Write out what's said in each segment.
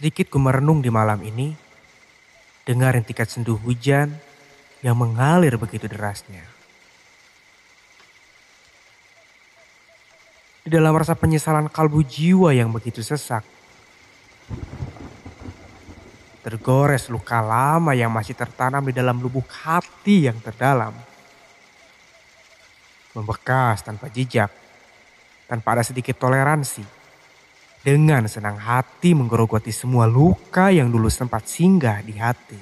Sedikit ku merenung di malam ini, dengar hentikan sendu hujan yang mengalir begitu derasnya. Di dalam rasa penyesalan kalbu jiwa yang begitu sesak, tergores luka lama yang masih tertanam di dalam lubuk hati yang terdalam. Membekas tanpa jejak, tanpa ada sedikit toleransi. Dengan senang hati menggerogoti semua luka yang dulu sempat singgah di hati.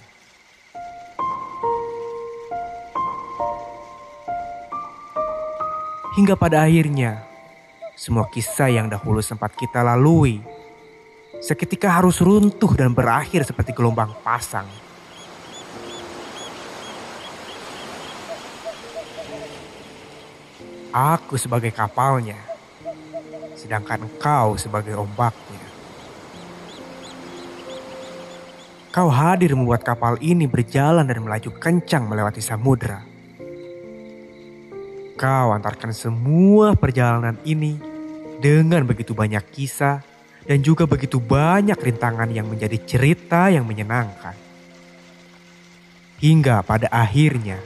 Hingga pada akhirnya, semua kisah yang dahulu sempat kita lalui, seketika harus runtuh dan berakhir seperti gelombang pasang. Aku sebagai kapalnya, sedangkan engkau sebagai ombaknya. Kau hadir membuat kapal ini berjalan dan melaju kencang melewati samudra. Kau antarkan semua perjalanan ini dengan begitu banyak kisah, dan juga begitu banyak rintangan yang menjadi cerita yang menyenangkan. Hingga pada akhirnya,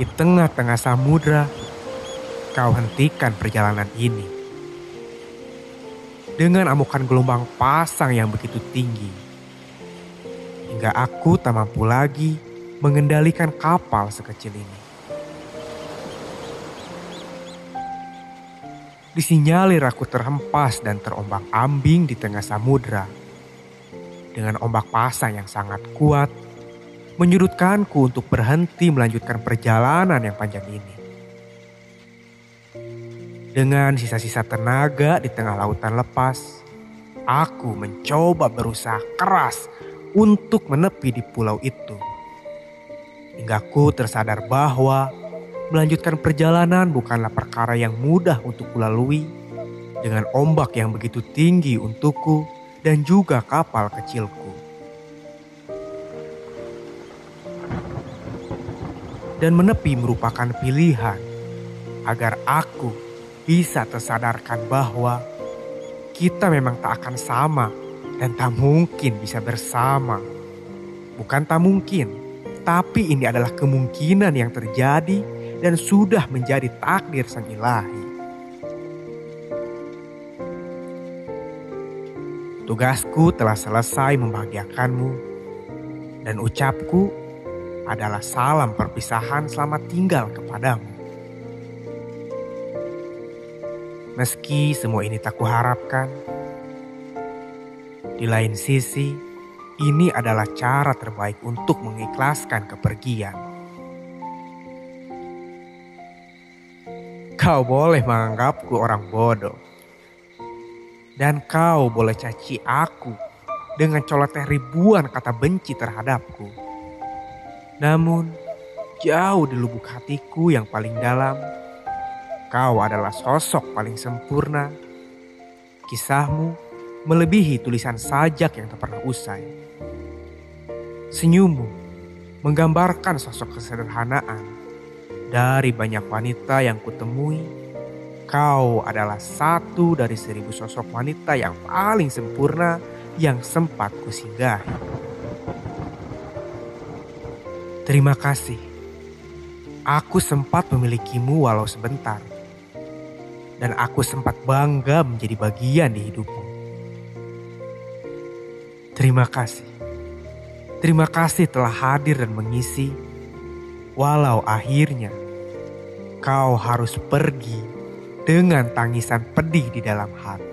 di tengah-tengah samudra, kau hentikan perjalanan ini. Dengan amukan gelombang pasang yang begitu tinggi. Hingga aku tak mampu lagi mengendalikan kapal sekecil ini. Disinyalir aku terhempas dan terombang-ambing di tengah samudra. Dengan ombak pasang yang sangat kuat, menyurutkanku untuk berhenti melanjutkan perjalanan yang panjang ini. Dengan sisa-sisa tenaga di tengah lautan lepas, aku mencoba berusaha keras untuk menepi di pulau itu. Hingga aku tersadar bahwa melanjutkan perjalanan bukanlah perkara yang mudah untuk kulalui dengan ombak yang begitu tinggi untukku dan juga kapal kecilku. Dan menepi merupakan pilihan agar aku bisa tersadarkan bahwa kita memang tak akan sama dan tak mungkin bisa bersama. Bukan tak mungkin, tapi ini adalah kemungkinan yang terjadi dan sudah menjadi takdir sang ilahi. Tugasku telah selesai membahagiakanmu, dan ucapku adalah salam perpisahan selamat tinggal kepadamu. Meski semua ini tak kuharapkan, di lain sisi, ini adalah cara terbaik untuk mengikhlaskan kepergian. Kau boleh menganggapku orang bodoh. Dan kau boleh caci aku dengan coloteh ribuan kata benci terhadapku. Namun, jauh di lubuk hatiku yang paling dalam, kau adalah sosok paling sempurna. Kisahmu melebihi tulisan sajak yang tak pernah usai. Senyummu menggambarkan sosok kesederhanaan. Dari banyak wanita yang kutemui, kau adalah satu dari 1000 sosok wanita yang paling sempurna yang sempat kusinggahi. Terima kasih. Aku sempat memilikimu walau sebentar. Dan aku sempat bangga menjadi bagian di hidupmu. Terima kasih. Terima kasih telah hadir dan mengisi. Walau akhirnya kau harus pergi dengan tangisan pedih di dalam hati.